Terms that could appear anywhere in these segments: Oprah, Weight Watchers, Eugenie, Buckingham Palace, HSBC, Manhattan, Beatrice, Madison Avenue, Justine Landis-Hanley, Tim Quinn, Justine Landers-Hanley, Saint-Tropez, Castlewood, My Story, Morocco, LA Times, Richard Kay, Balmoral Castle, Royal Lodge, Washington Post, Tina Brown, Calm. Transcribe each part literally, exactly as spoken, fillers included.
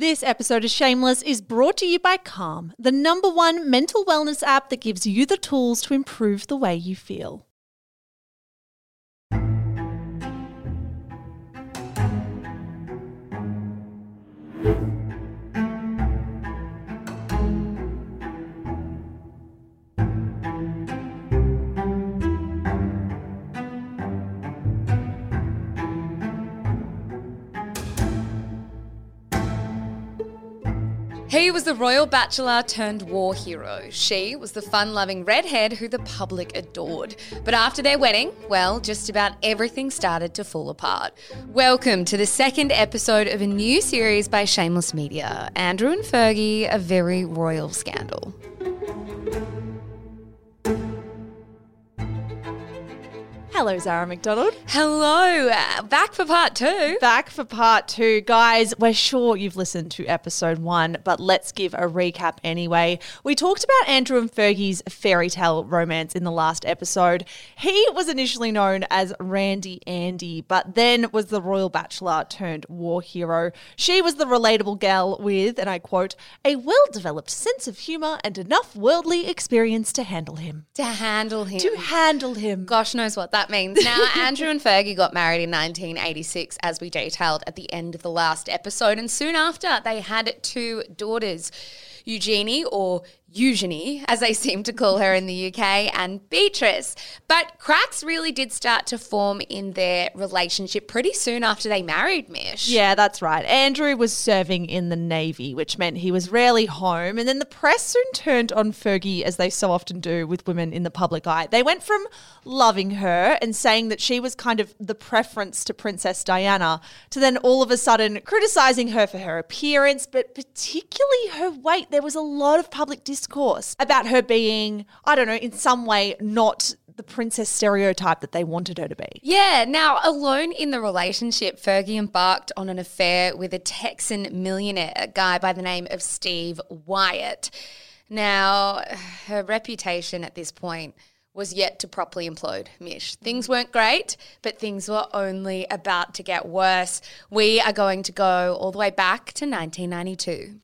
This episode of Shameless is brought to you by Calm, the number one mental wellness app that gives you the tools to improve the way you feel. He was the royal bachelor turned war hero. She was the fun-loving redhead who the public adored. But after their wedding, well, just about everything started to fall apart. Welcome to the second episode of a new series by Shameless Media, Andrew and Fergie, A Very Royal Scandal. Hello, Zara McDonald. Hello. Uh, back for part two. Back for part two. Guys, we're sure you've listened to episode one, but let's give a recap anyway. We talked about Andrew and Fergie's fairy tale romance in the last episode. He was initially known as Randy Andy, but then was the royal bachelor turned war hero. She was the relatable gal with, and I quote, a well-developed sense of humour and enough worldly experience to handle him. To handle him. To handle him. Gosh knows what that means. Now, Andrew and Fergie got married in nineteen eighty-six, as we detailed at the end of the last episode, and soon after they had two daughters, Eugenie, or Eugenie, as they seem to call her in the U K, and Beatrice. But cracks really did start to form in their relationship pretty soon after they married, Mish. Yeah, that's right. Andrew was serving in the Navy, which meant he was rarely home. And then the press soon turned on Fergie, as they so often do with women in the public eye. They went from loving her and saying that she was kind of the preference to Princess Diana to then all of a sudden criticising her for her appearance, but particularly her weight. There was a lot of public discourse. Discourse about her being, I don't know, in some way not the princess stereotype that they wanted her to be. Yeah. Now, alone in the relationship, Fergie embarked on an affair with a Texan millionaire, a guy by the name of Steve Wyatt. Now, her reputation at this point was yet to properly implode, Mish. Things weren't great, but things were only about to get worse. We are going to go all the way back to nineteen ninety-two.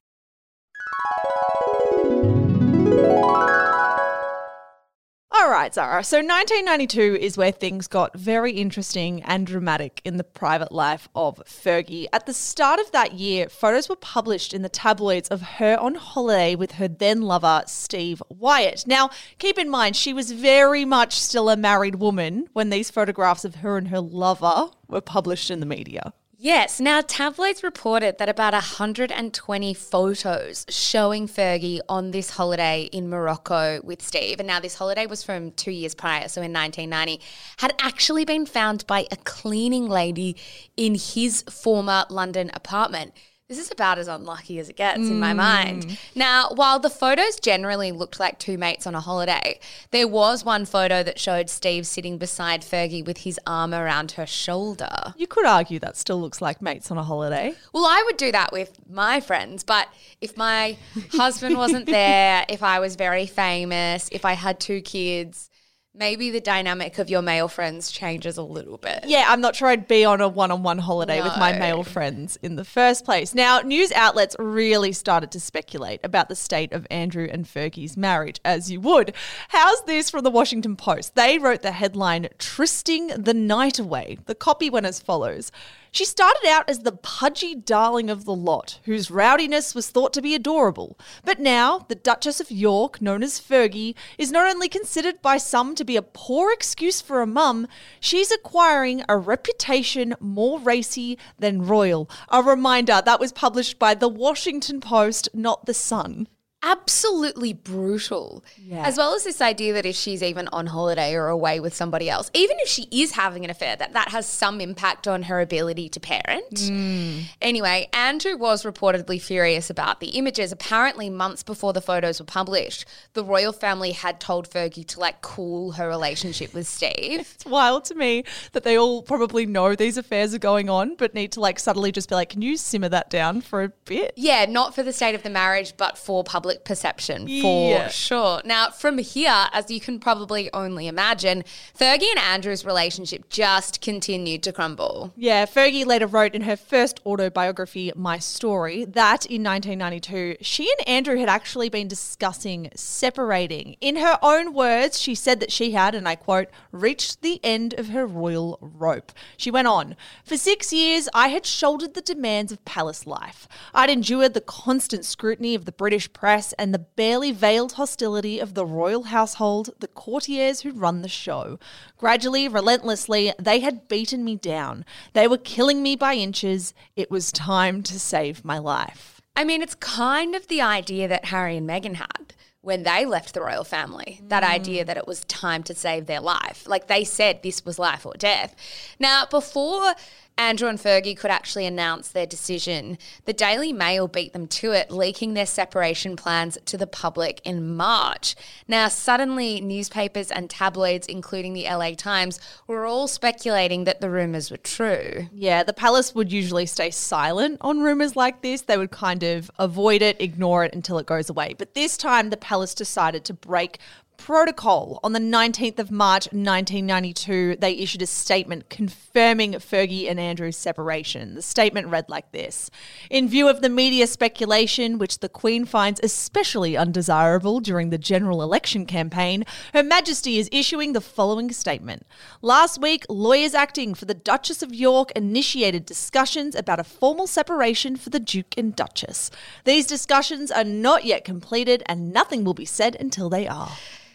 All right, Zara. So nineteen ninety-two is where things got very interesting and dramatic in the private life of Fergie. At the start of that year, photos were published in the tabloids of her on holiday with her then lover, Steve Wyatt. Now, keep in mind, she was very much still a married woman when these photographs of her and her lover were published in the media. Yes. Now, tabloids reported that about one hundred twenty photos showing Fergie on this holiday in Morocco with Steve, and now this holiday was from two years prior, so in nineteen ninety, had actually been found by a cleaning lady in his former London apartment. This is about as unlucky as it gets mm. in my mind. Now, while the photos generally looked like two mates on a holiday, there was one photo that showed Steve sitting beside Fergie with his arm around her shoulder. You could argue that still looks like mates on a holiday. Well, I would do that with my friends, but if my husband wasn't there, if I was very famous, if I had two kids, maybe the dynamic of your male friends changes a little bit. Yeah, I'm not sure I'd be on a one-on-one holiday no. with my male friends in the first place. Now, news outlets really started to speculate about the state of Andrew and Fergie's marriage, as you would. How's this from the Washington Post? They wrote the headline, "Trysting the Night Away." The copy went as follows. She started out as the pudgy darling of the lot, whose rowdiness was thought to be adorable. But now, the Duchess of York, known as Fergie, is not only considered by some to be a poor excuse for a mum, she's acquiring a reputation more racy than royal. A reminder, that was published by the Washington Post, not the Sun. Absolutely brutal. Yeah. As well as this idea that if she's even on holiday or away with somebody else, even if she is having an affair, that that has some impact on her ability to parent. Mm. Anyway, Andrew was reportedly furious about the images. Apparently, months before the photos were published, the royal family had told Fergie to like cool her relationship with Steve. It's wild to me that they all probably know these affairs are going on, but need to like subtly just be like, can you simmer that down for a bit? Yeah, not for the state of the marriage, but for public public perception for yeah. sure. Now, from here, as you can probably only imagine, Fergie and Andrew's relationship just continued to crumble. Yeah, Fergie later wrote in her first autobiography, My Story, that in nineteen ninety-two, she and Andrew had actually been discussing separating. In her own words, she said that she had, and I quote, reached the end of her royal rope. She went on, for six years, I had shouldered the demands of palace life. I'd endured the constant scrutiny of the British press and the barely veiled hostility of the royal household, the courtiers who run the show. Gradually, relentlessly, they had beaten me down. They were killing me by inches. It was time to save my life. I mean, it's kind of the idea that Harry and Meghan had when they left the royal family, that mm. idea that it was time to save their life. Like, they said this was life or death. Now, before Andrew and Fergie could actually announce their decision, the Daily Mail beat them to it, leaking their separation plans to the public in March. Now, suddenly, newspapers and tabloids, including the L A Times, were all speculating that the rumours were true. Yeah, the palace would usually stay silent on rumours like this. They would kind of avoid it, ignore it until it goes away. But this time, the palace Palace decided to break protocol. On the nineteenth of March nineteen ninety-two, they issued a statement confirming Fergie and Andrew's separation. The statement read like this. In view of the media speculation, which the Queen finds especially undesirable during the general election campaign, Her Majesty is issuing the following statement. Last week, lawyers acting for the Duchess of York initiated discussions about a formal separation for the Duke and Duchess. These discussions are not yet completed and nothing will be said until they are.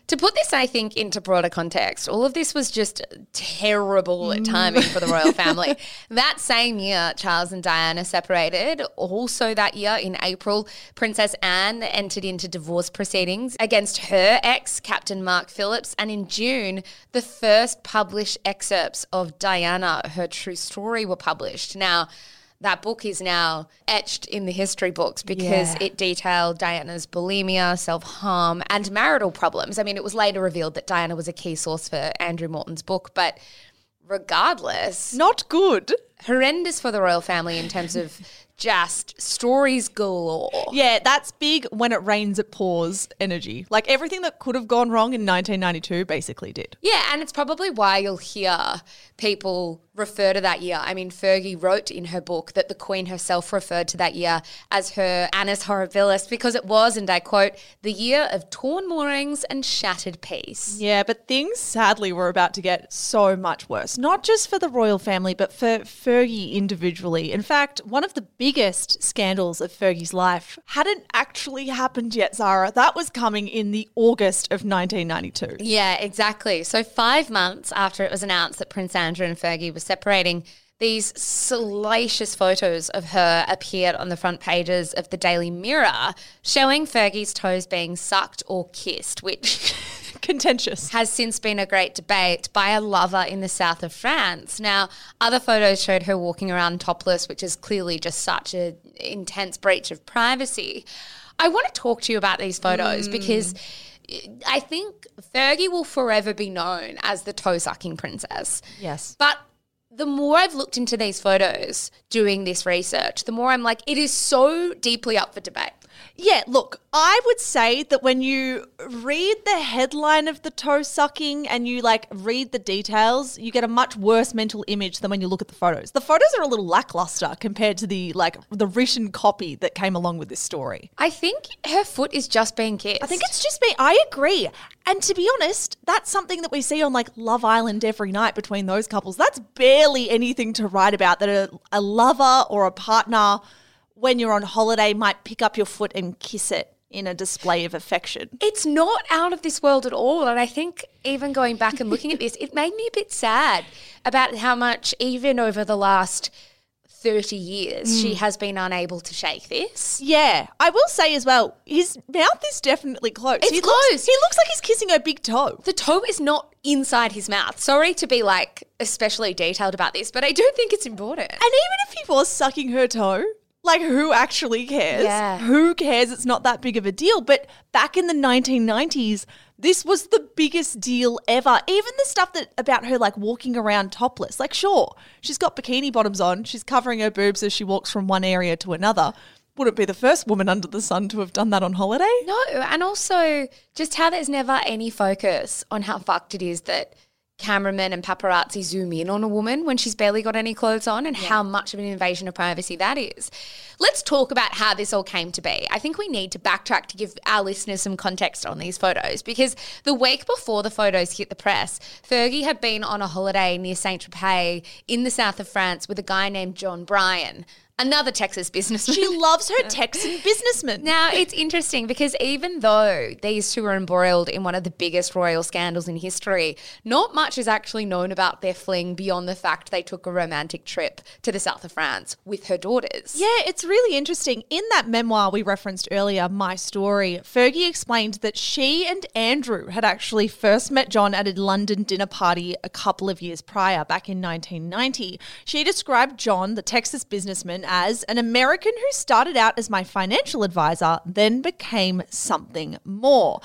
To put this, I think, into broader context, all of this was just terrible timing for the royal family. That same year, Charles and Diana separated. Also that year, in April, Princess Anne entered into divorce proceedings against her ex, Captain Mark Phillips. And in June, the first published excerpts of Diana, Her True Story, were published. Now, that book is now etched in the history books because yeah. it detailed Diana's bulimia, self-harm, and marital problems. I mean, it was later revealed that Diana was a key source for Andrew Morton's book, but regardless, not good. Horrendous for the royal family in terms of just stories galore. Yeah, that's big when it rains it pours energy. Like, everything that could have gone wrong in nineteen ninety-two basically did. Yeah, and it's probably why you'll hear people refer to that year. I mean, Fergie wrote in her book that the Queen herself referred to that year as her annus horribilis because it was, and I quote, the year of torn moorings and shattered peace. Yeah, but things sadly were about to get so much worse, not just for the royal family but for Fergie individually. In fact, one of the big biggest scandals of Fergie's life hadn't actually happened yet, Zara. That was coming in the August of nineteen ninety-two. Yeah, exactly. So five months after it was announced that Prince Andrew and Fergie were separating, these salacious photos of her appeared on the front pages of the Daily Mirror, showing Fergie's toes being sucked or kissed, which contentious. Has since been a great debate by a lover in the south of France. Now, other photos showed her walking around topless, which is clearly just such an intense breach of privacy. I want to talk to you about these photos mm. because I think Fergie will forever be known as the toe-sucking princess. Yes. But the more I've looked into these photos doing this research, the more I'm like, it is so deeply up for debate. Yeah, look, I would say that when you read the headline of the toe sucking and you like read the details, you get a much worse mental image than when you look at the photos. The photos are a little lackluster compared to the like the written copy that came along with this story. I think her foot is just being kissed. I think it's just me. I agree. And to be honest, that's something that we see on like Love Island every night between those couples. That's barely anything to write about, that a, a lover or a partner when you're on holiday might pick up your foot and kiss it in a display of affection. It's not out of this world at all. And I think even going back and looking at this, it made me a bit sad about how much even over the last thirty years mm. she has been unable to shake this. Yeah. I will say as well, his mouth is definitely closed. It's he closed. Looks, he looks like he's kissing her big toe. The toe is not inside his mouth. Sorry to be like especially detailed about this, but I do think it's important. And even if he was sucking her toe, like, who actually cares? Yeah. Who cares? It's not that big of a deal. But back in the nineteen nineties, this was the biggest deal ever. Even the stuff that about her, like, walking around topless. Like, sure, she's got bikini bottoms on. She's covering her boobs as she walks from one area to another. wouldn't be the first woman under the sun to have done that on holiday. No, and also just how there's never any focus on how fucked it is that cameramen and paparazzi zoom in on a woman when she's barely got any clothes on, and yeah. how much of an invasion of privacy that is. Let's talk about how this all came to be. I think we need to backtrack to give our listeners some context on these photos, because the week before the photos hit the press, Fergie had been on a holiday near Saint-Tropez in the south of France with a guy named John Bryan, another Texas businessman. She loves her Texan businessman. Now, it's interesting because even though these two were embroiled in one of the biggest royal scandals in history, not much is actually known about their fling beyond the fact they took a romantic trip to the south of France with her daughters. Yeah, it's really interesting. In that memoir we referenced earlier, My Story, Fergie explained that she and Andrew had actually first met John at a London dinner party a couple of years prior, back in nineteen ninety. She described John, the Texas businessman, as an American who started out as my financial advisor, then became something more.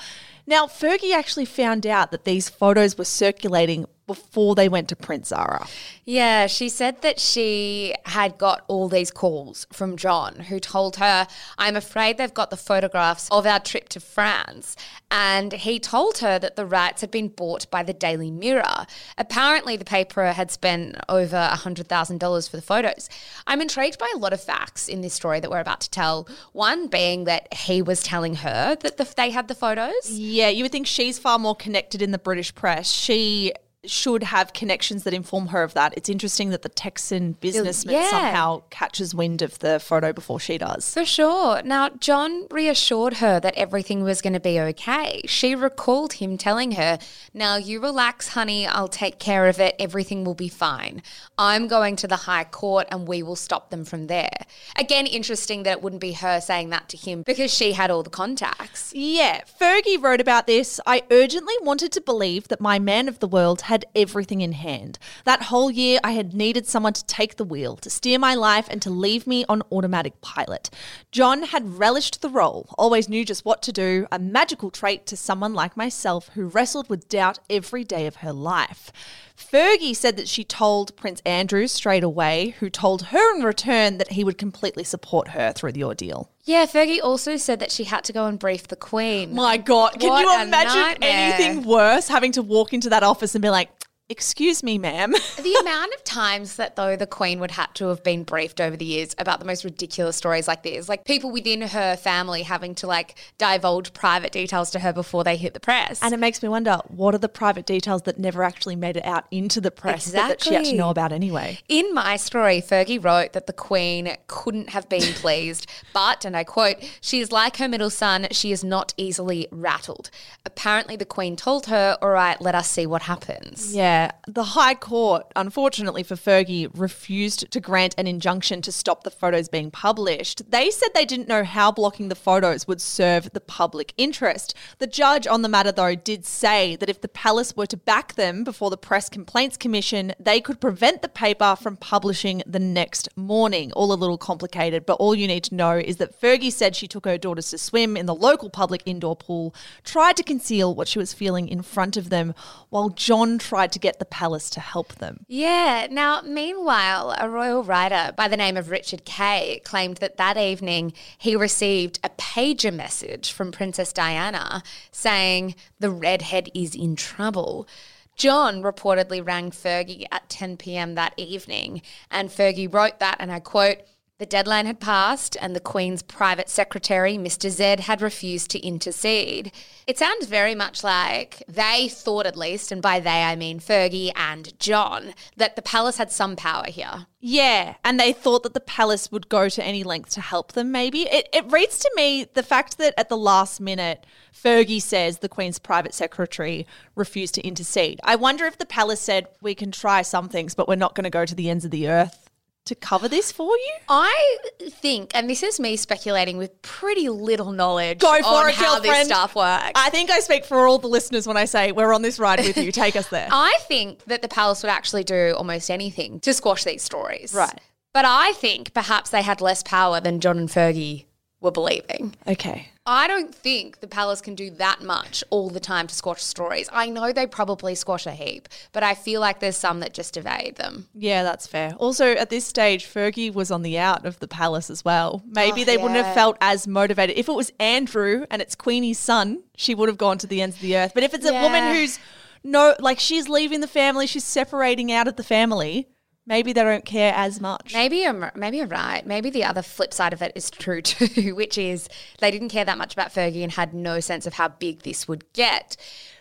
Now, Fergie actually found out that these photos were circulating before they went to Prince Zara. Yeah, she said that she had got all these calls from John, who told her, I'm afraid they've got the photographs of our trip to France. And he told her that the rights had been bought by the Daily Mirror. Apparently, the paper had spent over one hundred thousand dollars for the photos. I'm intrigued by a lot of facts in this story that we're about to tell. One being that he was telling her that the, they had the photos. Yeah, you would think she's far more connected in the British press. She should have connections that inform her of that. It's interesting that the Texan businessman yeah. somehow catches wind of the photo before she does. For sure. Now, John reassured her that everything was going to be okay. She recalled him telling her, now you relax, honey, I'll take care of it. Everything will be fine. I'm going to the High Court and we will stop them from there. Again, interesting that it wouldn't be her saying that to him because she had all the contacts. Yeah. Fergie wrote about this. I urgently wanted to believe that my man of the world had had everything in hand. That whole year I had needed someone to take the wheel, to steer my life and to leave me on automatic pilot. John had relished the role, always knew just what to do, a magical trait to someone like myself who wrestled with doubt every day of her life. Fergie said that she told Prince Andrew straight away, who told her in return that he would completely support her through the ordeal. Yeah, Fergie also said that she had to go and brief the Queen. My God, can you imagine anything worse, having to walk into that office and be like, excuse me, ma'am. The amount of times that, though, the Queen would have to have been briefed over the years about the most ridiculous stories like this, like people within her family having to, like, divulge private details to her before they hit the press. And it makes me wonder, what are the private details that never actually made it out into the press exactly. that she had to know about anyway? In My Story, Fergie wrote that the Queen couldn't have been pleased, but, and I quote, she is like her middle son, she is not easily rattled. Apparently the Queen told her, all right, let us see what happens. Yeah. The High Court, unfortunately for Fergie, refused to grant an injunction to stop the photos being published. They said they didn't know how blocking the photos would serve the public interest. The judge on the matter, though, did say that if the palace were to back them before the Press Complaints Commission, they could prevent the paper from publishing the next morning. All a little complicated, but all you need to know is that Fergie said she took her daughters to swim in the local public indoor pool, tried to conceal what she was feeling in front of them, while John tried to get Get the palace to help them. Yeah. Now, meanwhile, a royal writer by the name of Richard Kay claimed that that evening he received a pager message from Princess Diana saying the redhead is in trouble. John reportedly rang Fergie at ten p.m. that evening, and Fergie wrote that, and I quote, the deadline had passed and the Queen's private secretary, Mister Zed, had refused to intercede. It sounds very much like they thought, at least, and by they I mean Fergie and John, that the palace had some power here. Yeah, and they thought that the palace would go to any length to help them, maybe. It, it reads to me the fact that at the last minute, Fergie says the Queen's private secretary refused to intercede. I wonder if the palace said, we can try some things, but we're not going to go to the ends of the earth to cover this for you? I think, and this is me speculating with pretty little knowledge Go for on it, how girlfriend. This stuff works. I think I speak for all the listeners when I say we're on this ride with you. Take us there. I think that the palace would actually do almost anything to squash these stories. Right. But I think perhaps they had less power than John and Fergie were believing. Okay. I don't think the Palace can do that much all the time to squash stories. I know they probably squash a heap, but I feel like there's some that just evade them. Yeah, that's fair. Also, at this stage, Fergie was on the out of the Palace as well. Maybe oh, they yeah. wouldn't have felt as motivated. If it was Andrew and it's Queenie's son, she would have gone to the ends of the earth. But if it's yeah. a woman who's no, like she's leaving the family, she's separating out of the family. Maybe they don't care as much. Maybe you're, maybe you're right. Maybe the other flip side of it is true too, which is they didn't care that much about Fergie and had no sense of how big this would get.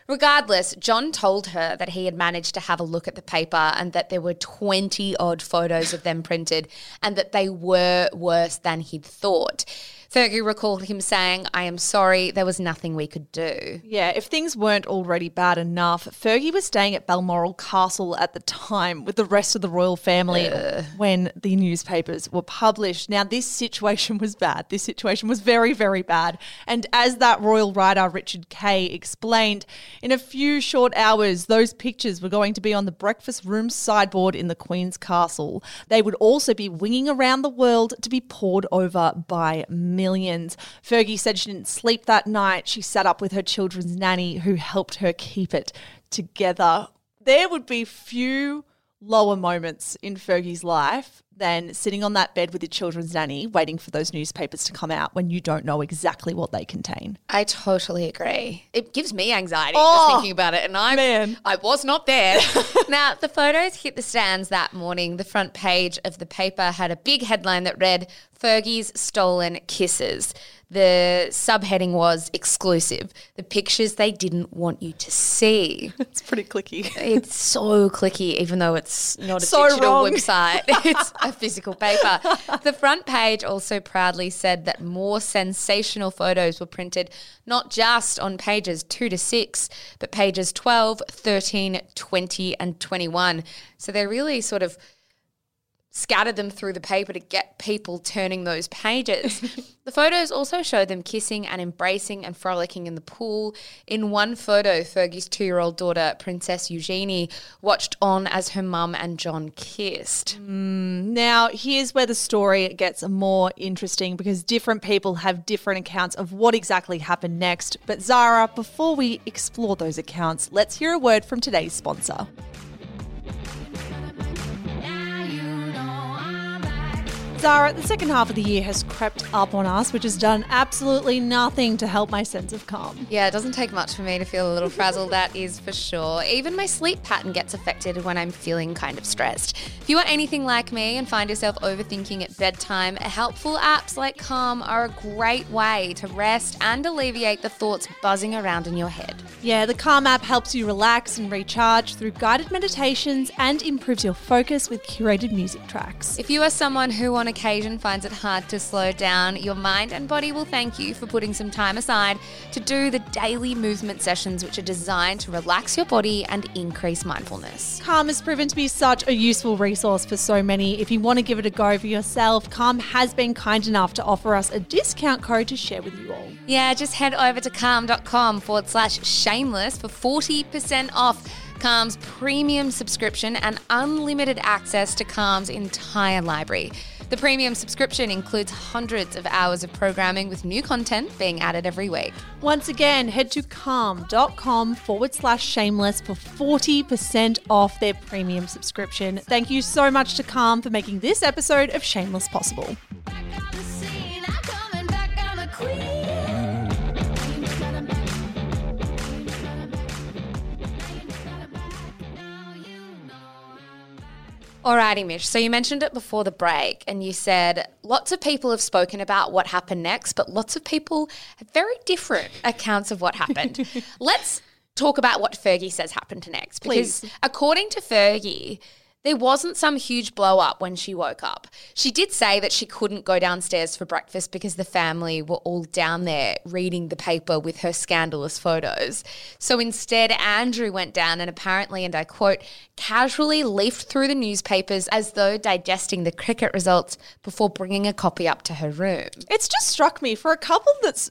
Regardless, John told her that he had managed to have a look at the paper and that there were twenty-odd photos of them printed and that they were worse than he'd thought. Fergie recalled him saying, "I am sorry, there was nothing we could do." Yeah, if things weren't already bad enough, Fergie was staying at Balmoral Castle at the time with the rest of the royal family Ugh. when the newspapers were published. Now, this situation was bad. This situation was very, very bad. And as that royal writer Richard Kay explained, in a few short hours, those pictures were going to be on the breakfast room sideboard in the Queen's Castle. They would also be winging around the world to be poured over by millions. Fergie said she didn't sleep that night. She sat up with her children's nanny who helped her keep it together. There would be few lower moments in Fergie's life than sitting on that bed with your children's nanny waiting for those newspapers to come out when you don't know exactly what they contain. I totally agree. It gives me anxiety oh, just thinking about it, and I man. I was not there. Now, the photos hit the stands that morning. The front page of the paper had a big headline that read, "Fergie's Stolen Kisses." The subheading was "Exclusive, the pictures they didn't want you to see." It's pretty clicky. It's so clicky, even though it's not a so digital wrong. website. It's a physical paper. The front page also proudly said that more sensational photos were printed, not just on pages two to six, but pages twelve, thirteen, twenty and twenty-one. So they really sort of scattered them through the paper to get people turning those pages. The photos also show them kissing and embracing and frolicking in the pool. In one photo, Fergie's two-year-old daughter, Princess Eugenie, watched on as her mum and John kissed. Mm, now, here's where the story gets more interesting because different people have different accounts of what exactly happened next. But Zara, before we explore those accounts, let's hear a word from today's sponsor. Zara, the second half of the year has crept up on us, which has done absolutely nothing to help my sense of calm. Yeah, it doesn't take much for me to feel a little frazzled, that is for sure. Even my sleep pattern gets affected when I'm feeling kind of stressed. If you are anything like me and find yourself overthinking at bedtime, helpful apps like Calm are a great way to rest and alleviate the thoughts buzzing around in your head. Yeah, the Calm app helps you relax and recharge through guided meditations and improves your focus with curated music tracks. If you are someone who on occasion finds it hard to slow down, your mind and body will thank you for putting some time aside to do the daily movement sessions, which are designed to relax your body and increase mindfulness. Calm has proven to be such a useful resource for so many. If you want to give it a go for yourself, Calm has been kind enough to offer us a discount code to share with you all. Yeah, just head over to calm.com forward slash shameless for forty percent off Calm's premium subscription and unlimited access to Calm's entire library. The premium subscription includes hundreds of hours of programming with new content being added every week. Once again, head to calm.com forward slash shameless for forty percent off their premium subscription. Thank you so much to Calm for making this episode of Shameless possible. Alrighty, Mish. So you mentioned it before the break and you said lots of people have spoken about what happened next, but lots of people have very different accounts of what happened. Let's talk about what Fergie says happened next. Because Please. according to Fergie, there wasn't some huge blow up when she woke up. She did say that she couldn't go downstairs for breakfast because the family were all down there reading the paper with her scandalous photos. So instead, Andrew went down and apparently, and I quote, "casually leafed through the newspapers as though digesting the cricket results before bringing a copy up to her room." It's just struck me, for a couple that's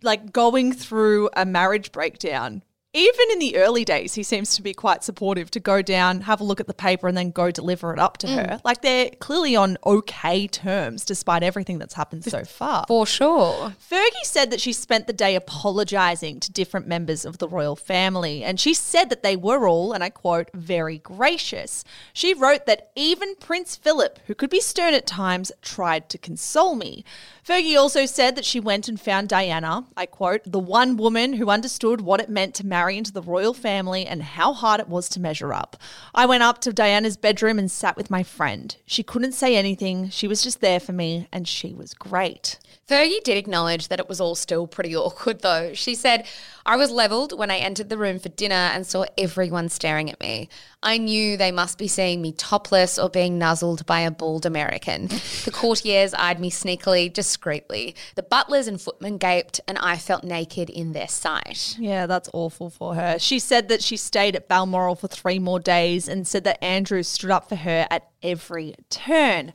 like going through a marriage breakdown, even in the early days, he seems to be quite supportive to go down, have a look at the paper and then go deliver it up to mm. her. Like they're clearly on okay terms despite everything that's happened so far. For sure. Fergie said that she spent the day apologising to different members of the royal family, and she said that they were all, and I quote, very gracious. She wrote that even Prince Philip, who could be stern at times, tried to console me. Fergie also said that she went and found Diana, I quote, the one woman who understood what it meant to marry into the royal family and how hard it was to measure up. I went up to Diana's bedroom and sat with my friend. She couldn't say anything. She was just there for me and she was great. Fergie did acknowledge that it was all still pretty awkward though. She said, I was leveled when I entered the room for dinner and saw everyone staring at me. I knew they must be seeing me topless or being nuzzled by a bald American. The courtiers eyed me sneakily, discreetly. The butlers and footmen gaped and I felt naked in their sight. Yeah, that's awful for her. She said that she stayed at Balmoral for three more days and said that Andrew stood up for her at every turn.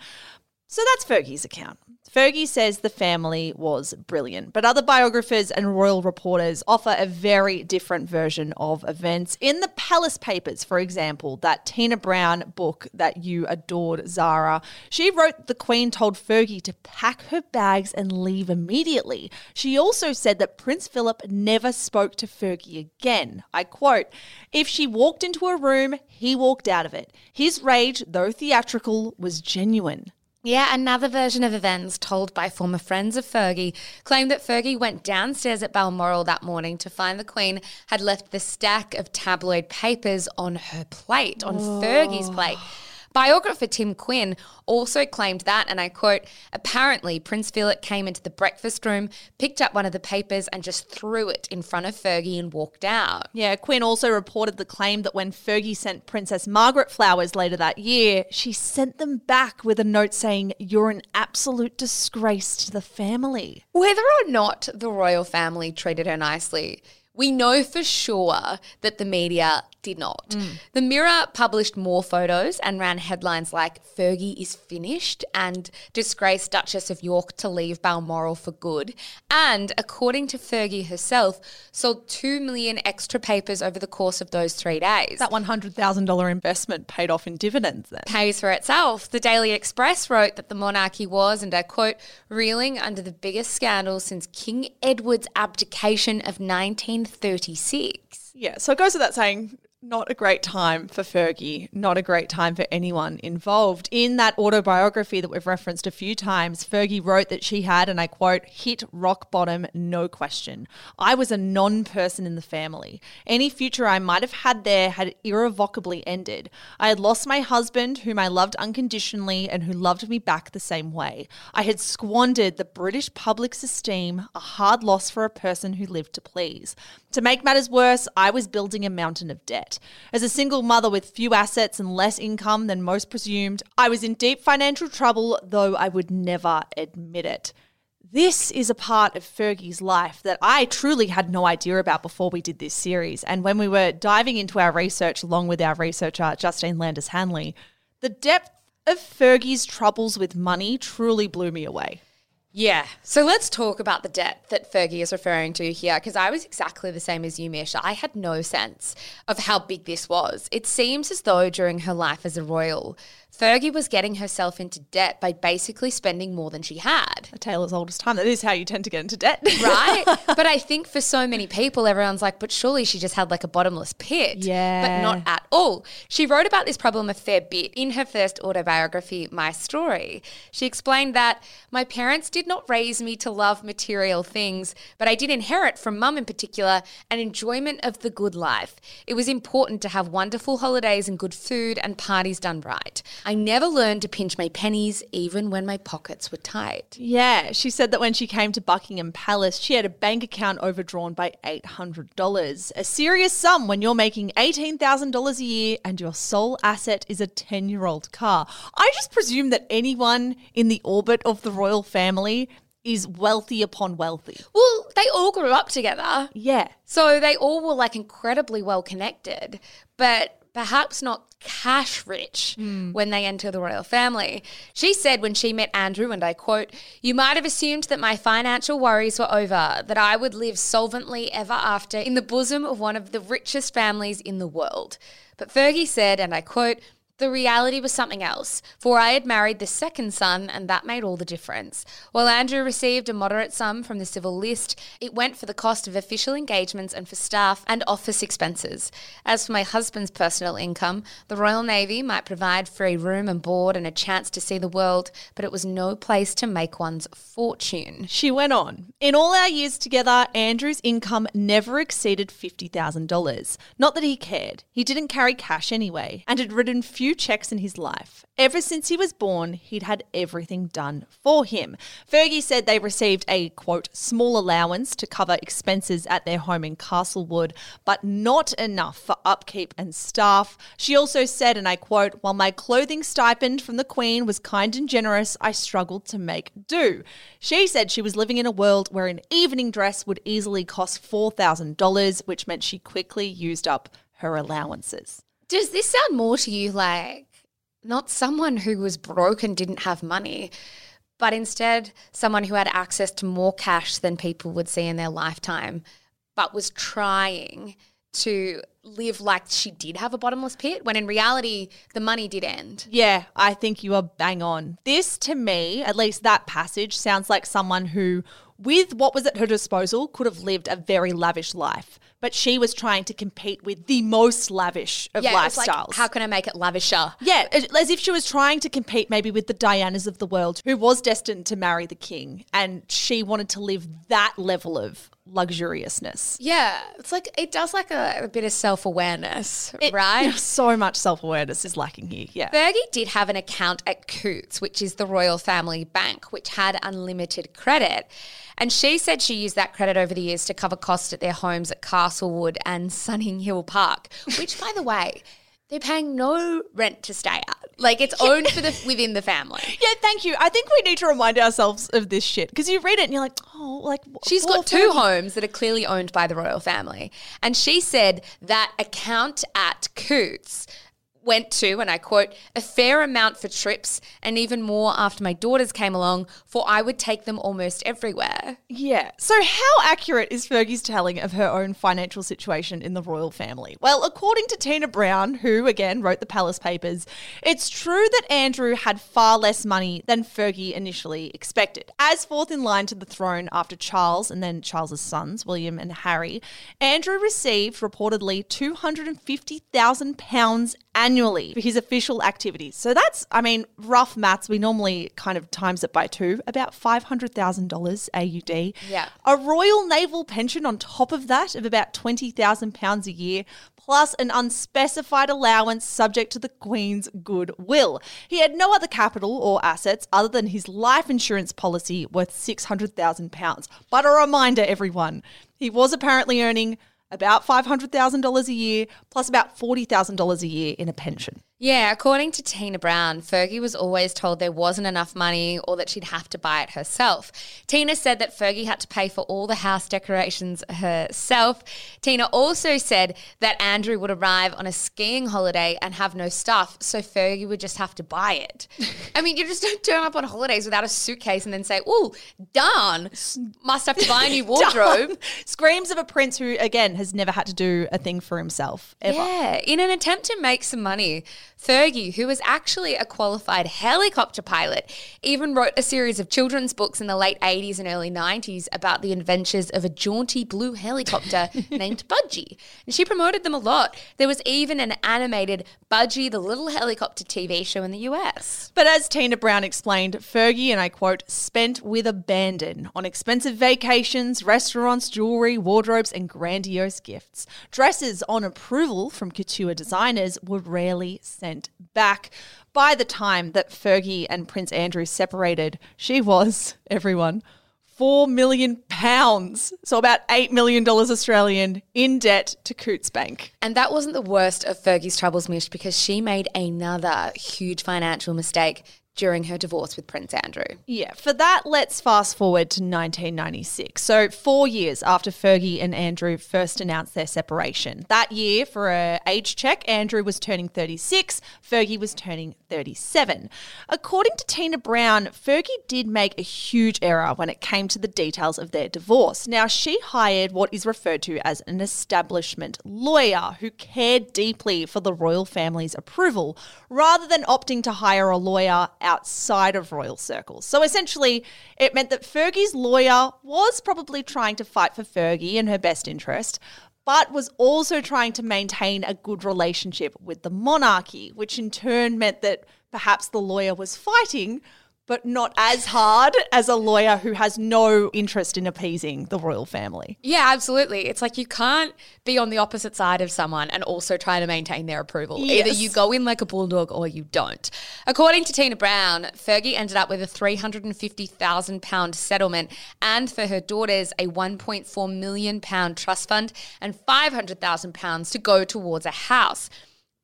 So that's Fergie's account. Fergie says the family was brilliant, but other biographers and royal reporters offer a very different version of events. In the Palace Papers, for example, that Tina Brown book that you adored, Zara, she wrote the Queen told Fergie to pack her bags and leave immediately. She also said that Prince Philip never spoke to Fergie again. I quote, if she walked into a room, he walked out of it. His rage, though theatrical, was genuine. Yeah, another version of events told by former friends of Fergie claimed that Fergie went downstairs at Balmoral that morning to find the Queen had left the stack of tabloid papers on her plate, on oh. Fergie's plate. Biographer Tim Quinn also claimed that, and I quote, apparently Prince Philip came into the breakfast room, picked up one of the papers and just threw it in front of Fergie and walked out. Yeah, Quinn also reported the claim that when Fergie sent Princess Margaret flowers later that year, she sent them back with a note saying, you're an absolute disgrace to the family. Whether or not the royal family treated her nicely, we know for sure that the media did not. Mm. The Mirror published more photos and ran headlines like Fergie is finished and disgraced Duchess of York to leave Balmoral for good. And according to Fergie herself, sold two million extra papers over the course of those three days. That one hundred thousand dollars investment paid off in dividends then. Pays for itself. The Daily Express wrote that the monarchy was, and I quote, reeling under the biggest scandal since King Edward's abdication of nineteen thirty-six. Yeah, so it goes without saying, not a great time for Fergie, not a great time for anyone involved. In that autobiography that we've referenced a few times, Fergie wrote that she had, and I quote, hit rock bottom, no question. I was a non-person in the family. Any future I might have had there had irrevocably ended. I had lost my husband, whom I loved unconditionally and who loved me back the same way. I had squandered the British public's esteem, a hard loss for a person who lived to please. To make matters worse, I was building a mountain of debt. As a single mother with few assets and less income than most presumed, I was in deep financial trouble, though I would never admit it. This is a part of Fergie's life that I truly had no idea about before we did this series. And when we were diving into our research, along with our researcher, Justine Landis-Hanley, the depth of Fergie's troubles with money truly blew me away. Yeah. So let's talk about the debt that Fergie is referring to here, because I was exactly the same as you, Mish. I had no sense of how big this was. It seems as though during her life as a royal, Fergie was getting herself into debt by basically spending more than she had. A tale as old as time. That is how you tend to get into debt. Right? But I think for so many people, everyone's like, but surely she just had like a bottomless pit. Yeah. But not at all. She wrote about this problem a fair bit in her first autobiography, My Story. She explained that my parents did not raise me to love material things, but I did inherit from mum in particular an enjoyment of the good life. It was important to have wonderful holidays and good food and parties done right. I never learned to pinch my pennies even when my pockets were tight. Yeah, she said that when she came to Buckingham Palace, she had a bank account overdrawn by eight hundred dollars, a serious sum when you're making eighteen thousand dollars a year and your sole asset is a ten-year-old car. I just presume that anyone in the orbit of the royal family is wealthy upon wealthy. Well, they all grew up together. Yeah. So they all were like incredibly well connected, but perhaps not cash rich mm. when they enter the royal family. She said when she met Andrew, and I quote, "You might have assumed that my financial worries were over, that I would live solvently ever after in the bosom of one of the richest families in the world." But Fergie said, and I quote, "The reality was something else, for I had married the second son and that made all the difference. While Andrew received a moderate sum from the civil list, it went for the cost of official engagements and for staff and office expenses. As for my husband's personal income, the Royal Navy might provide free room and board and a chance to see the world, but it was no place to make one's fortune." She went on, "In all our years together, Andrew's income never exceeded fifty thousand dollars. Not that he cared. He didn't carry cash anyway and had written few Few checks in his life. Ever since he was born, he'd had everything done for him." Fergie said they received a, quote, "small allowance to cover expenses at their home in Castlewood, but not enough for upkeep and staff." She also said, and I quote, "While my clothing stipend from the Queen was kind and generous, I struggled to make do." She said she was living in a world where an evening dress would easily cost four thousand dollars, which meant she quickly used up her allowances. Does this sound more to you like not someone who was broke and didn't have money, but instead someone who had access to more cash than people would see in their lifetime, but was trying to live like she did have a bottomless pit when in reality the money did end? Yeah, I think you are bang on. This to me, at least that passage, sounds like someone who, with what was at her disposal, could have lived a very lavish life, but she was trying to compete with the most lavish of yeah, lifestyles. Yeah, like, how can I make it lavisher? Yeah, as if she was trying to compete maybe with the Dianas of the world, who was destined to marry the king, and she wanted to live that level of luxuriousness. Yeah, it's like it does like a, a bit of self-awareness, it, right? So much self-awareness is lacking here, yeah. Fergie did have an account at Coutts, which is the royal family bank, which had unlimited credit. And she said she used that credit over the years to cover costs at their homes at Castlewood and Sunning Hill Park, which, by the way, they're paying no rent to stay at. Like, it's yeah. owned for the within the family. Yeah, thank you. I think we need to remind ourselves of this shit, because you read it and you're like, oh, like she's got two homes that are clearly owned by the royal family. And she said that account at Coutts went to, and I quote, "a fair amount for trips and even more after my daughters came along, for I would take them almost everywhere." Yeah. So how accurate is Fergie's telling of her own financial situation in the royal family? Well, according to Tina Brown, who again wrote the Palace Papers, it's true that Andrew had far less money than Fergie initially expected. As fourth in line to the throne after Charles and then Charles's sons, William and Harry, Andrew received reportedly two hundred fifty thousand pounds annually for his official activities. So that's, I mean, rough maths. We normally kind of times it by two, about five hundred thousand dollars A U D. Yeah. A royal naval pension on top of that of about twenty thousand pounds a year, plus an unspecified allowance subject to the Queen's goodwill. He had no other capital or assets other than his life insurance policy worth six hundred thousand pounds. But a reminder, everyone, he was apparently earning about five hundred thousand dollars a year, plus about forty thousand dollars a year in a pension. Yeah, according to Tina Brown, Fergie was always told there wasn't enough money or that she'd have to buy it herself. Tina said that Fergie had to pay for all the house decorations herself. Tina also said that Andrew would arrive on a skiing holiday and have no stuff, so Fergie would just have to buy it. I mean, you just don't turn up on holidays without a suitcase and then say, "Oh, darn, must have to buy a new wardrobe." Screams of a prince who, again, has never had to do a thing for himself ever. Yeah, in an attempt to make some money, Fergie, who was actually a qualified helicopter pilot, even wrote a series of children's books in the late eighties and early nineties about the adventures of a jaunty blue helicopter named Budgie. And she promoted them a lot. There was even an animated Budgie the Little Helicopter T V show in the U S. But as Tina Brown explained, Fergie, and I quote, "spent with abandon on expensive vacations, restaurants, jewelry, wardrobes and grandiose gifts. Dresses on approval from couture designers were rarely sent back." By the time that Fergie and Prince Andrew separated, she was, everyone, four million pounds, so about eight million dollars Australian, in debt to Coutts Bank. And that wasn't the worst of Fergie's troubles, Mish, because she made another huge financial mistake during her divorce with Prince Andrew. Yeah, for that, let's fast forward to nineteen ninety-six. So four years after Fergie and Andrew first announced their separation. That year, for an age check, Andrew was turning thirty-six, Fergie was turning thirty-seven. According to Tina Brown, Fergie did make a huge error when it came to the details of their divorce. Now, she hired what is referred to as an establishment lawyer who cared deeply for the royal family's approval, rather than opting to hire a lawyer outside of royal circles. So essentially, it meant that Fergie's lawyer was probably trying to fight for Fergie in her best interest, but was also trying to maintain a good relationship with the monarchy, which in turn meant that perhaps the lawyer was fighting, but not as hard as a lawyer who has no interest in appeasing the royal family. Yeah, absolutely. It's like you can't be on the opposite side of someone and also try to maintain their approval. Yes. Either you go in like a bulldog or you don't. According to Tina Brown, Fergie ended up with a three hundred fifty thousand pounds settlement, and for her daughters, a one point four million pounds trust fund and five hundred thousand pounds to go towards a house.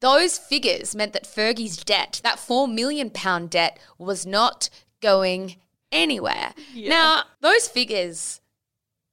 Those figures meant that Fergie's debt, that four million pounds debt, was not going anywhere. Yeah. Now, those figures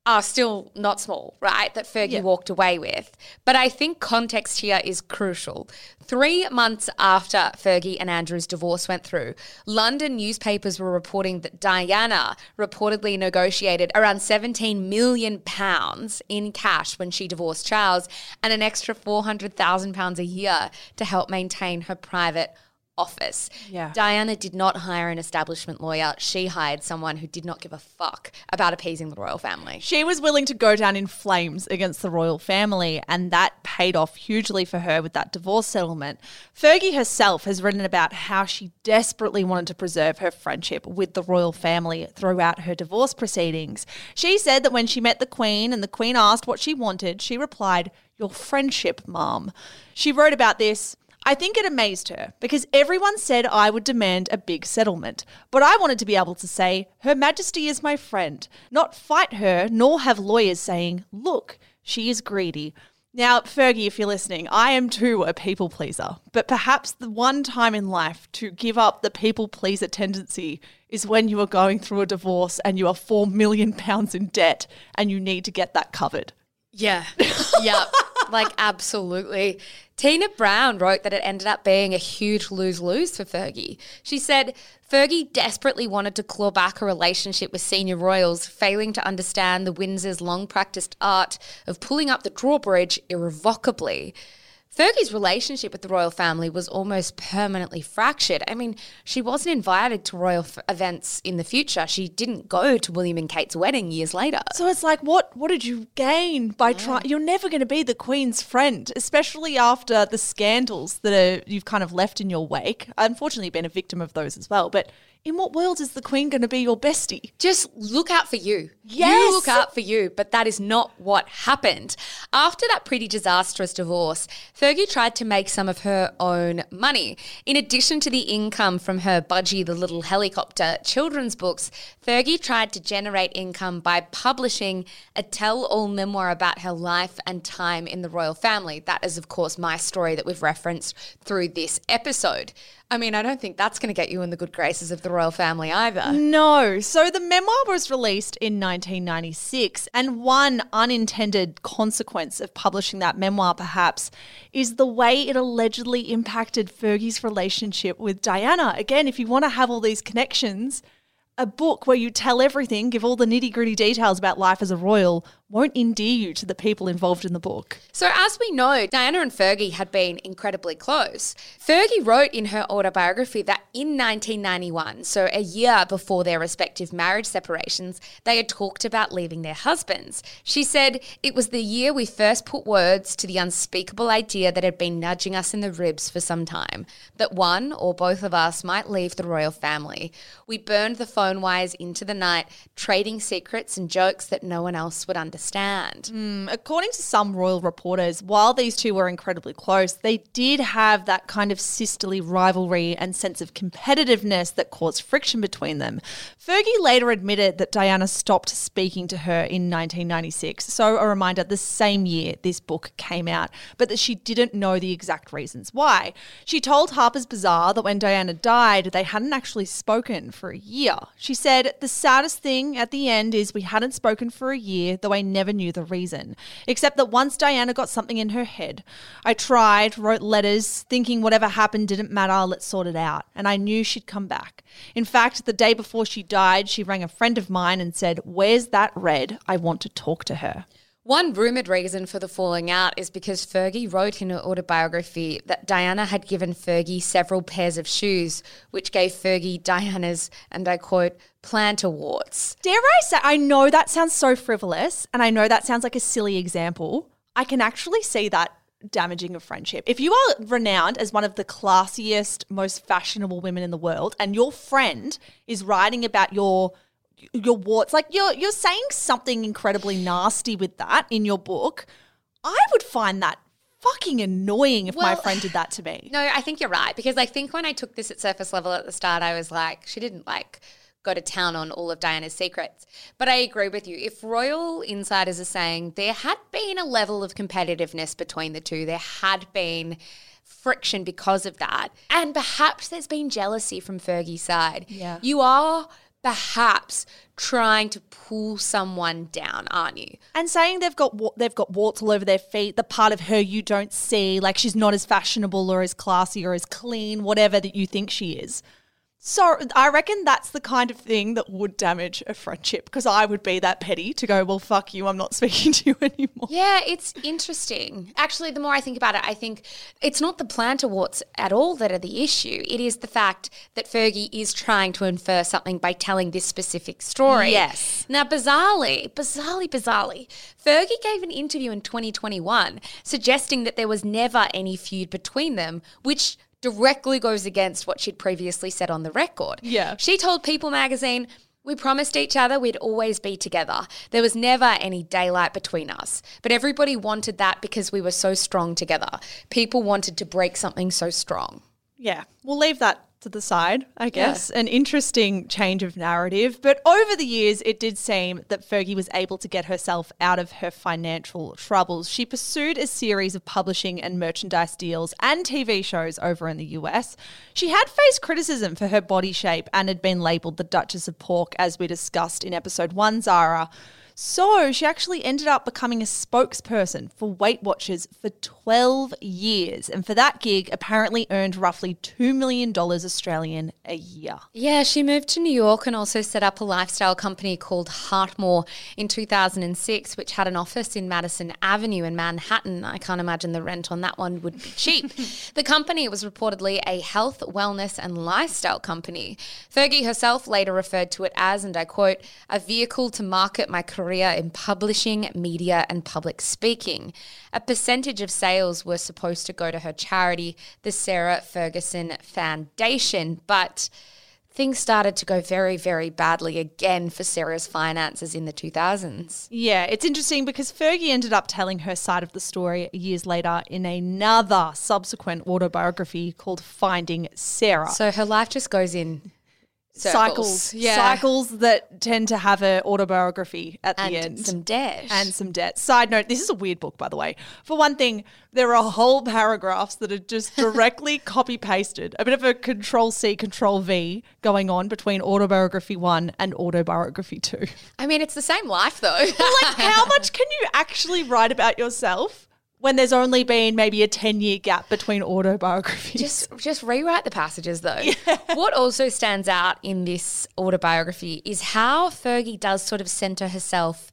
are still not small, right, that Fergie yeah. walked away with. But I think context here is crucial. Three months after Fergie and Andrew's divorce went through, London newspapers were reporting that Diana reportedly negotiated around seventeen million pounds in cash when she divorced Charles, and an extra four hundred thousand pounds a year to help maintain her private office. Yeah. Diana did not hire an establishment lawyer. She hired someone who did not give a fuck about appeasing the royal family. She was willing to go down in flames against the royal family, and that paid off hugely for her with that divorce settlement. Fergie herself has written about how she desperately wanted to preserve her friendship with the royal family throughout her divorce proceedings. She said that when she met the Queen and the Queen asked what she wanted, she replied, "Your friendship, Mom." She wrote about this, "I think it amazed her because everyone said I would demand a big settlement, but I wanted to be able to say, Her Majesty is my friend, not fight her, nor have lawyers saying, look, she is greedy." Now, Fergie, if you're listening, I am too a people pleaser, but perhaps the one time in life to give up the people pleaser tendency is when you are going through a divorce and you are four million pounds in debt and you need to get that covered. Yeah, yeah. Like, absolutely. Tina Brown wrote that it ended up being a huge lose-lose for Fergie. She said, "Fergie desperately wanted to claw back her relationship with senior royals, failing to understand the Windsor's long-practiced art of pulling up the drawbridge irrevocably." Fergie's relationship with the royal family was almost permanently fractured. I mean, she wasn't invited to royal f- events in the future. She didn't go to William and Kate's wedding years later. So it's like, what what did you gain by yeah. trying? You're never going to be the Queen's friend, especially after the scandals that are, you've kind of left in your wake. Unfortunately, you've been a victim of those as well, but in what world is the Queen going to be your bestie? Just look out for you. Yes. You look out for you, but that is not what happened. After that pretty disastrous divorce, Fergie tried to make some of her own money. In addition to the income from her Budgie the Little Helicopter children's books, Fergie tried to generate income by publishing a tell-all memoir about her life and time in the royal family. That is, of course, My Story that we've referenced through this episode. I mean, I don't think that's going to get you in the good graces of the royal family either. No. So the memoir was released in nineteen ninety-six, and one unintended consequence of publishing that memoir, perhaps, is the way it allegedly impacted Fergie's relationship with Diana. Again, if you want to have all these connections, a book where you tell everything, give all the nitty-gritty details about life as a royal, won't endear you to the people involved in the book. So as we know, Diana and Fergie had been incredibly close. Fergie wrote in her autobiography that in nineteen ninety-one, so a year before their respective marriage separations, they had talked about leaving their husbands. She said, "It was the year we first put words to the unspeakable idea that had been nudging us in the ribs for some time, that one or both of us might leave the royal family. We burned the phone phone wires into the night, trading secrets and jokes that no one else would understand. Mm, according to some royal reporters, while these two were incredibly close, they did have that kind of sisterly rivalry and sense of competitiveness that caused friction between them. Fergie later admitted that Diana stopped speaking to her in nineteen ninety-six, so a reminder, the same year this book came out, but that she didn't know the exact reasons why. She told Harper's Bazaar that when Diana died, they hadn't actually spoken for a year. She said, "The saddest thing at the end is we hadn't spoken for a year, though I never knew the reason, except that once Diana got something in her head. I tried, wrote letters, thinking whatever happened didn't matter, let's sort it out. And I knew she'd come back. In fact, the day before she died, she rang a friend of mine and said, 'Where's that red? I want to talk to her.'" One rumoured reason for the falling out is because Fergie wrote in her autobiography that Diana had given Fergie several pairs of shoes, which gave Fergie Diana's, and I quote, "plantar warts." Dare I say, I know that sounds so frivolous, and I know that sounds like a silly example. I can actually see that damaging of friendship. If you are renowned as one of the classiest, most fashionable women in the world, and your friend is writing about your your warts, like you're you're saying something incredibly nasty with that in your book, I would find that fucking annoying if well, my friend did that to me. No, I think you're right, because I think when I took this at surface level at the start, I was like, she didn't like go to town on all of Diana's secrets. But I agree with you. If royal insiders are saying there had been a level of competitiveness between the two, there had been friction because of that, and perhaps there's been jealousy from Fergie's side. Yeah. You are perhaps trying to pull someone down, aren't you? And saying they've got they've got warts all over their feet, the part of her you don't see, like she's not as fashionable or as classy or as clean, whatever that you think she is. So I reckon that's the kind of thing that would damage a friendship, because I would be that petty to go, well, fuck you, I'm not speaking to you anymore. Yeah, it's interesting. Actually, the more I think about it, I think it's not the plantar warts at all that are the issue. It is the fact that Fergie is trying to infer something by telling this specific story. Yes. Now, bizarrely, bizarrely, bizarrely, Fergie gave an interview in twenty twenty-one suggesting that there was never any feud between them, which – directly goes against what she'd previously said on the record. Yeah. She told People magazine, "We promised each other we'd always be together. There was never any daylight between us. But everybody wanted that because we were so strong together. People wanted to break something so strong." Yeah. We'll leave that to the side, I guess. Yeah. An interesting change of narrative. But over the years, it did seem that Fergie was able to get herself out of her financial troubles. She pursued a series of publishing and merchandise deals and T V shows over in the U S. She had faced criticism for her body shape and had been labelled the Duchess of Pork, as we discussed in episode one, Zara. So she actually ended up becoming a spokesperson for Weight Watchers for twelve years. And for that gig, apparently earned roughly two million dollars Australian a year. Yeah, she moved to New York and also set up a lifestyle company called Heartmore in two thousand six, which had an office in Madison Avenue in Manhattan. I can't imagine the rent on that one would be cheap. The company was reportedly a health, wellness and lifestyle company. Fergie herself later referred to it as, and I quote, "a vehicle to market my career in publishing, media and public speaking." A percentage of sales were supposed to go to her charity, the Sarah Ferguson Foundation, but things started to go very, very badly again for Sarah's finances in the two thousands. Yeah, it's interesting because Fergie ended up telling her side of the story years later in another subsequent autobiography called Finding Sarah. So her life just goes in Circles. Cycles, yeah. Cycles that tend to have an autobiography at and the end. And some debt. And some debt. Side note, this is a weird book, by the way. For one thing, there are whole paragraphs that are just directly copy-pasted. A bit of a Control-C, Control-V going on between autobiography one and autobiography two. I mean, it's the same life, though. Like, how much can you actually write about yourself when there's only been maybe a ten-year gap between autobiographies? Just just rewrite the passages, though. Yeah. What also stands out in this autobiography is how Fergie does sort of centre herself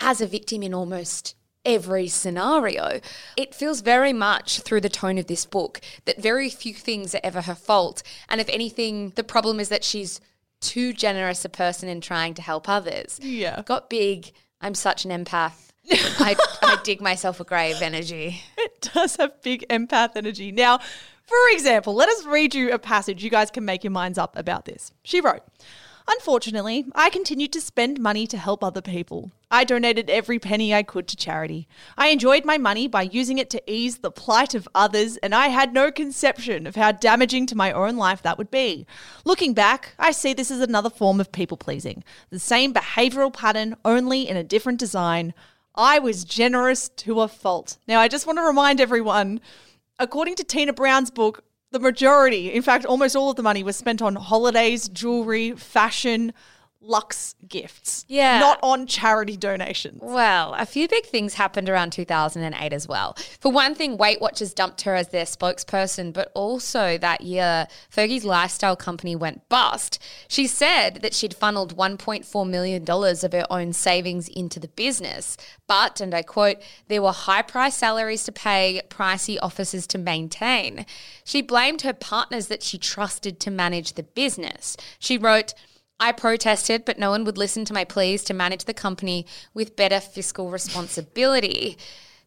as a victim in almost every scenario. It feels very much through the tone of this book that very few things are ever her fault, and if anything, the problem is that she's too generous a person in trying to help others. Yeah. Got big, I'm such an empath. I, I dig myself a grave energy. It does have big empath energy. Now, for example, let us read you a passage. You guys can make your minds up about this. She wrote, Unfortunately, I continued to spend money to help other people. I donated every penny I could to charity. I enjoyed my money by using it to ease the plight of others, and I had no conception of how damaging to my own life that would be. Looking back, I see this as another form of people-pleasing. The same behavioural pattern, only in a different design. I was generous to a fault. Now, I just want to remind everyone, according to Tina Brown's book, the majority, in fact, almost all of the money was spent on holidays, jewelry, fashion, luxe gifts. Yeah. Not on charity donations. Well, a few big things happened around two thousand eight as well. For one thing, Weight Watchers dumped her as their spokesperson, but also that year, Fergie's lifestyle company went bust. She said that she'd funneled one point four million dollars of her own savings into the business. But, and I quote, there were high-priced salaries to pay, pricey offices to maintain. She blamed her partners that she trusted to manage the business. She wrote, I protested, but no one would listen to my pleas to manage the company with better fiscal responsibility.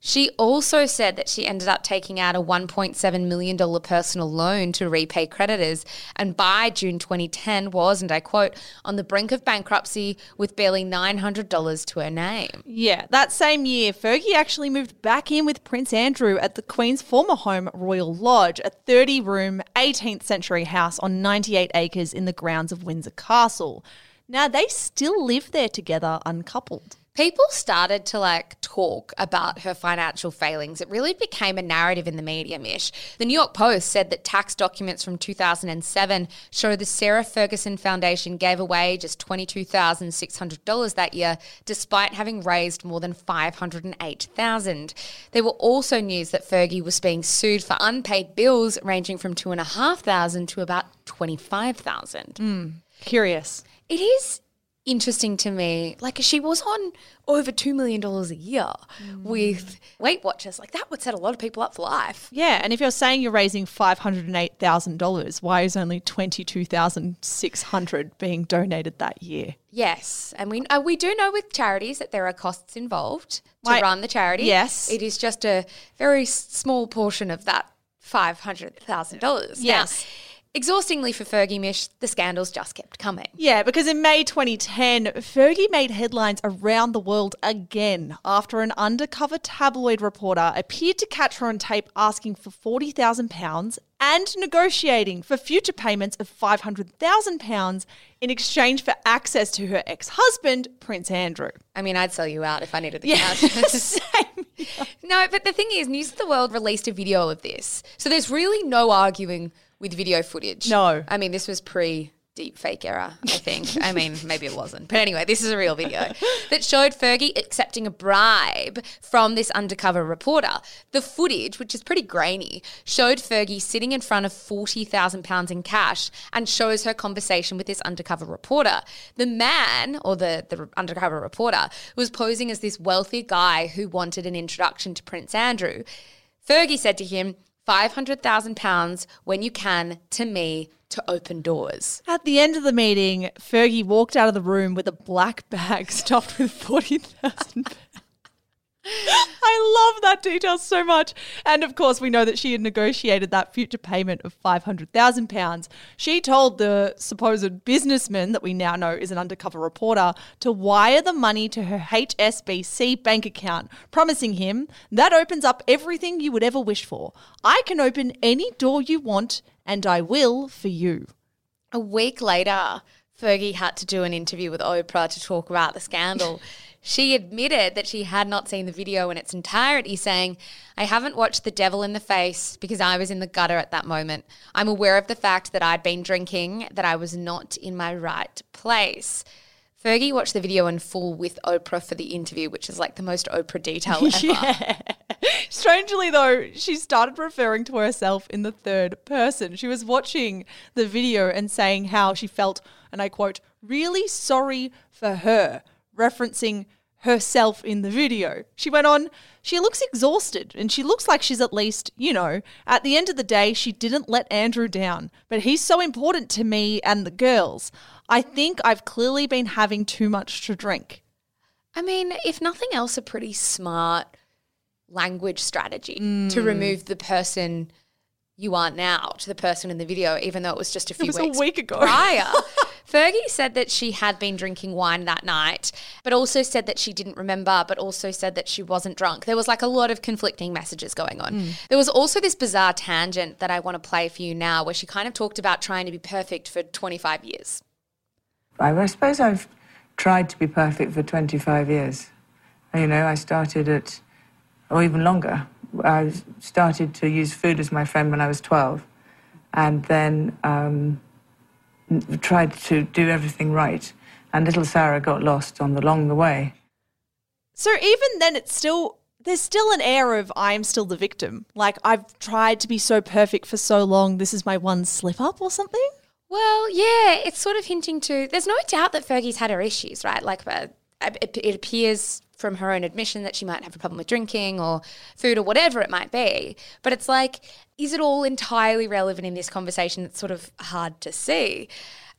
She also said that she ended up taking out a one point seven million dollars personal loan to repay creditors, and by June twenty ten was, and I quote, on the brink of bankruptcy with barely nine hundred dollars to her name. Yeah, that same year, Fergie actually moved back in with Prince Andrew at the Queen's former home, Royal Lodge, a thirty-room, eighteenth century house on ninety-eight acres in the grounds of Windsor Castle. Now, they still live there together uncoupled. People started to like talk about her financial failings. It really became a narrative in the media, Mish. The New York Post said that tax documents from two thousand seven show the Sarah Ferguson Foundation gave away just twenty-two thousand six hundred dollars that year, despite having raised more than five hundred eight thousand dollars. There were also news that Fergie was being sued for unpaid bills ranging from two thousand five hundred dollars to about twenty-five thousand dollars. Mm, curious. It is interesting to me, like she was on over two million dollars a year mm. with Weight Watchers. Like that would set a lot of people up for life. Yeah, and if you're saying you're raising five hundred eight thousand dollars, why is only twenty-two thousand six hundred dollars being donated that year? Yes, and we uh, we do know with charities that there are costs involved to My, run the charity. Yes. It is just a very small portion of that five hundred thousand dollars. Yes. Now, exhaustingly for Fergie, Mish, the scandals just kept coming. Yeah, because in May twenty ten, Fergie made headlines around the world again after an undercover tabloid reporter appeared to catch her on tape asking for forty thousand pounds and negotiating for future payments of five hundred thousand pounds in exchange for access to her ex-husband, Prince Andrew. I mean, I'd sell you out if I needed the yeah. couch. No, but the thing is, News of the World released a video of this. So there's really no arguing with video footage. No. I mean, this was pre-deep fake era, I think. I mean, maybe it wasn't. But anyway, this is a real video that showed Fergie accepting a bribe from this undercover reporter. The footage, which is pretty grainy, showed Fergie sitting in front of forty thousand pounds in cash and shows her conversation with this undercover reporter. The man, or the, the undercover reporter, was posing as this wealthy guy who wanted an introduction to Prince Andrew. Fergie said to him, five hundred thousand pounds when you can, to me, to open doors. At the end of the meeting, Fergie walked out of the room with a black bag stuffed with forty thousand pounds. I love that detail so much. And of course, we know that she had negotiated that future payment of five hundred thousand pounds. She told the supposed businessman that we now know is an undercover reporter to wire the money to her H S B C bank account, promising him, that opens up everything you would ever wish for. I can open any door you want and I will for you. A week later, Fergie had to do an interview with Oprah to talk about the scandal. She admitted that she had not seen the video in its entirety, saying, I haven't watched the devil in the face because I was in the gutter at that moment. I'm aware of the fact that I'd been drinking, that I was not in my right place. Fergie watched the video in full with Oprah for the interview, which is like the most Oprah detail ever. Yeah. Strangely though, she started referring to herself in the third person. She was watching the video and saying how she felt, and I quote, really sorry for her, referencing herself in the video. She went on, she looks exhausted and she looks like she's at least, you know, at the end of the day, she didn't let Andrew down, but he's so important to me and the girls. I think I've clearly been having too much to drink. I mean, if nothing else, a pretty smart language strategy mm. to remove the person you are now to the person in the video, even though it was just a few weeks prior. It was a week ago. Prior. Fergie said that she had been drinking wine that night, but also said that she didn't remember, but also said that she wasn't drunk. There was like a lot of conflicting messages going on. Mm. There was also this bizarre tangent that I want to play for you now where she kind of talked about trying to be perfect for twenty-five years. I suppose I've tried to be perfect for twenty-five years. You know, I started at, or even longer, I started to use food as my friend when I was twelve, and then um, tried to do everything right, and little Sarah got lost on the, along the way. So even then, it's still, there's still an air of I'm still the victim. Like, I've tried to be so perfect for so long, this is my one slip up or something? Well, yeah, it's sort of hinting to, there's no doubt that Fergie's had her issues, right? Like, it, it appears from her own admission that she might have a problem with drinking or food or whatever it might be. But it's like, is it all entirely relevant in this conversation? It's sort of hard to see.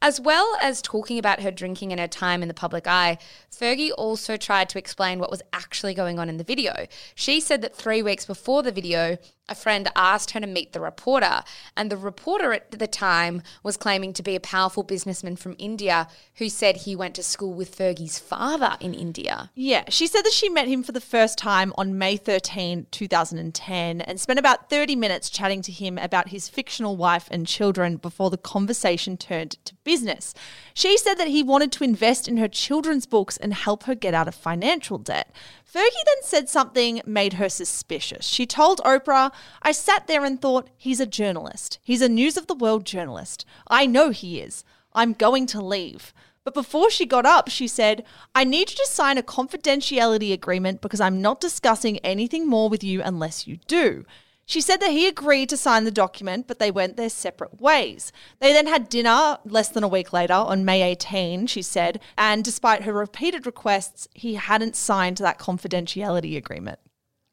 As well as talking about her drinking and her time in the public eye, Fergie also tried to explain what was actually going on in the video. She said that three weeks before the video, a friend asked her to meet the reporter, and the reporter at the time was claiming to be a powerful businessman from India who said he went to school with Fergie's father in India. Yeah, she said that she met him for the first time on May thirteenth, twenty ten, and spent about thirty minutes chatting to him about his fictional wife and children before the conversation turned to business. She said that he wanted to invest in her children's books and help her get out of financial debt. Fergie then said something made her suspicious. She told Oprah, "I sat there and thought, he's a journalist. He's a News of the World journalist. I know he is. I'm going to leave." But before she got up, she said, "I need you to sign a confidentiality agreement because I'm not discussing anything more with you unless you do." She said that he agreed to sign the document, but they went their separate ways. They then had dinner less than a week later on May eighteenth, she said, and despite her repeated requests, he hadn't signed that confidentiality agreement.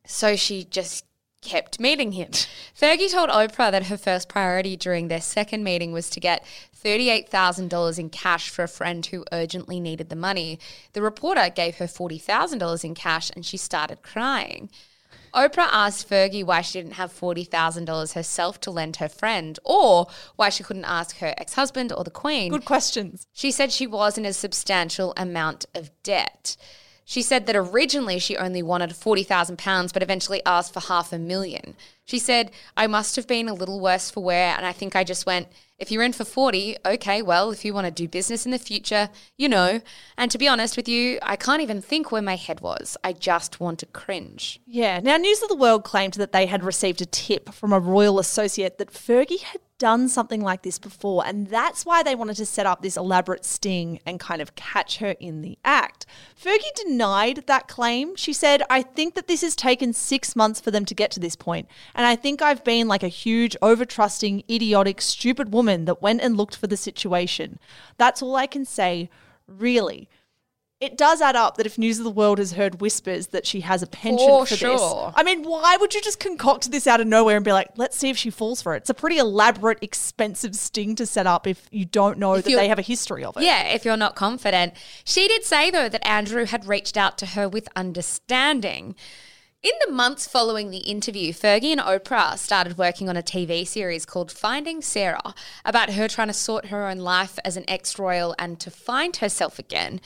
So she just kept meeting him. Fergie told Oprah that her first priority during their second meeting was to get thirty-eight thousand dollars in cash for a friend who urgently needed the money. The reporter gave her forty thousand dollars in cash and she started crying. Oprah asked Fergie why she didn't have forty thousand dollars herself to lend her friend, or why she couldn't ask her ex-husband or the Queen. Good questions. She said she was in a substantial amount of debt. She said that originally she only wanted forty thousand pounds, but eventually asked for half a million. She said, "I must have been a little worse for wear, and I think I just went, if you're in for forty, okay, well, if you want to do business in the future, you know. And to be honest with you, I can't even think where my head was. I just want to cringe." Yeah. Now, News of the World claimed that they had received a tip from a royal associate that Fergie had done something like this before, and that's why they wanted to set up this elaborate sting and kind of catch her in the act. Fergie denied that claim. She said, "I think that this has taken six months for them to get to this point, and I think I've been like a huge, over-trusting, idiotic, stupid woman that went and looked for the situation. That's all I can say, really." It does add up that if News of the World has heard whispers that she has a penchant for, for sure. this. I mean, why would you just concoct this out of nowhere and be like, let's see if she falls for it? It's a pretty elaborate, expensive sting to set up if you don't know if that they have a history of it. Yeah, if you're not confident. She did say, though, that Andrew had reached out to her with understanding. In the months following the interview, Fergie and Oprah started working on a T V series called Finding Sarah, about her trying to sort her own life as an ex-royal and to find herself again.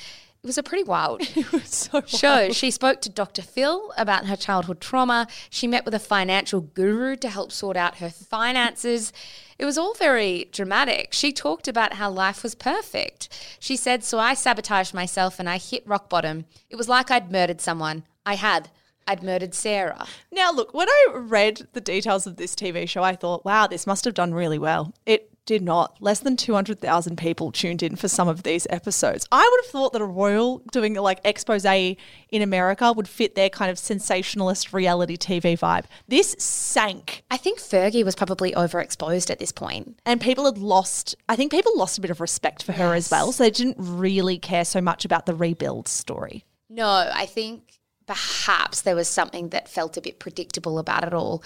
It was a pretty wild it was so wild. show. She spoke to Doctor Phil about her childhood trauma. She met with a financial guru to help sort out her finances. It was all very dramatic. She talked about how life was perfect. She said, "So I sabotaged myself and I hit rock bottom. It was like I'd murdered someone. I had. I'd murdered Sarah." Now, look, when I read the details of this T V show, I thought, wow, this must have done really well. It did not. Less than two hundred thousand people tuned in for some of these episodes. I would have thought that a royal doing like expose in America would fit their kind of sensationalist reality T V vibe. This sank. I think Fergie was probably overexposed at this point. And people had lost, I think people lost a bit of respect for her yes. as well. So they didn't really care so much about the rebuild story. No, I think perhaps there was something that felt a bit predictable about it all,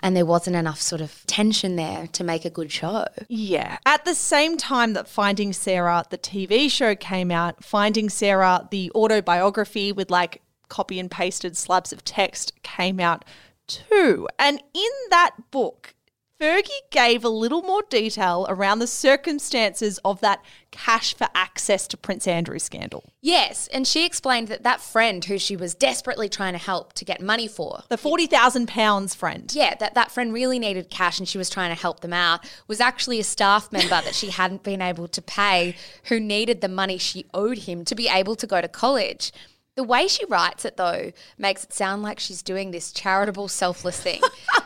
and there wasn't enough sort of tension there to make a good show. Yeah. At the same time that Finding Sarah, the T V show, came out, Finding Sarah, the autobiography with like copy and pasted slabs of text, came out too. And in that book, Fergie gave a little more detail around the circumstances of that cash for access to Prince Andrew scandal. Yes, and she explained that that friend who she was desperately trying to help to get money for, the forty thousand pounds friend. Yeah, that, that friend really needed cash and she was trying to help them out, was actually a staff member that she hadn't been able to pay who needed the money she owed him to be able to go to college. The way she writes it, though, makes it sound like she's doing this charitable, selfless thing.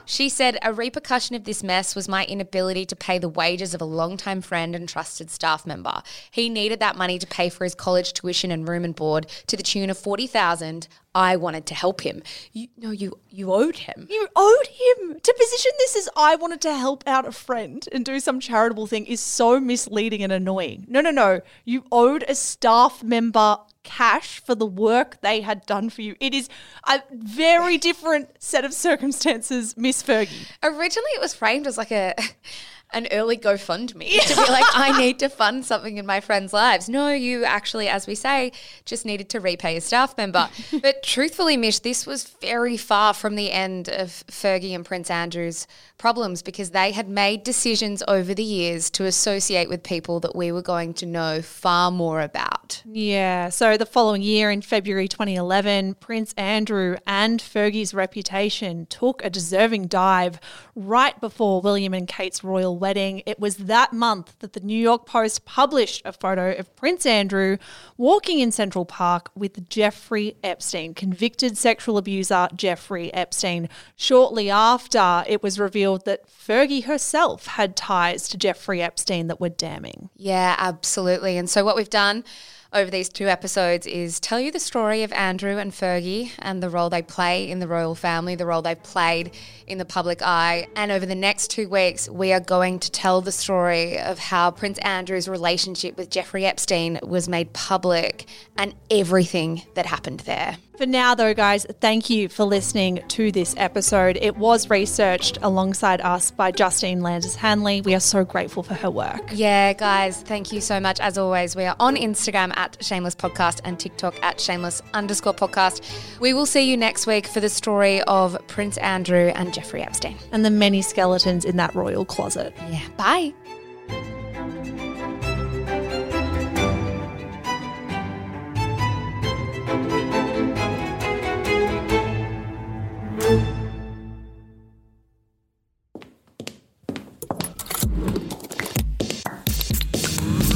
She said, a repercussion of this mess was my inability to pay the wages of a longtime friend and trusted staff member. He needed that money to pay for his college tuition and room and board to the tune of forty thousand dollars. I wanted to help him. You, no, you you owed him. You owed him. To position this as I wanted to help out a friend and do some charitable thing is so misleading and annoying. No, no, no. You owed a staff member cash for the work they had done for you. It is a very different set of circumstances, Miss Fergie. Originally it was framed as like a an early GoFundMe yeah. to be like, I need to fund something in my friends' lives. No, you actually, as we say, just needed to repay a staff member. But truthfully, Mish, this was very far from the end of Fergie and Prince Andrew's problems because they had made decisions over the years to associate with people that we were going to know far more about. Yeah, so the following year in February twenty eleven, Prince Andrew and Fergie's reputation took a deserving dive right before William and Kate's royal wedding. Wedding. It was that month that the New York Post published a photo of Prince Andrew walking in Central Park with Jeffrey Epstein, convicted sexual abuser Jeffrey Epstein. Shortly after, it was revealed that Fergie herself had ties to Jeffrey Epstein that were damning. Yeah, absolutely. And so what we've done over these two episodes is tell you the story of Andrew and Fergie and the role they play in the royal family, the role they've played in the public eye. And over the next two weeks, we are going to tell the story of how Prince Andrew's relationship with Jeffrey Epstein was made public and everything that happened there. For now, though, guys, thank you for listening to this episode. It was researched alongside us by Justine Landers-Hanley. We are so grateful for her work. Yeah, guys, thank you so much. As always, we are on Instagram at Shameless Podcast and TikTok at Shameless underscore podcast. We will see you next week for the story of Prince Andrew and Jeffrey Epstein. And the many skeletons in that royal closet. Yeah, bye.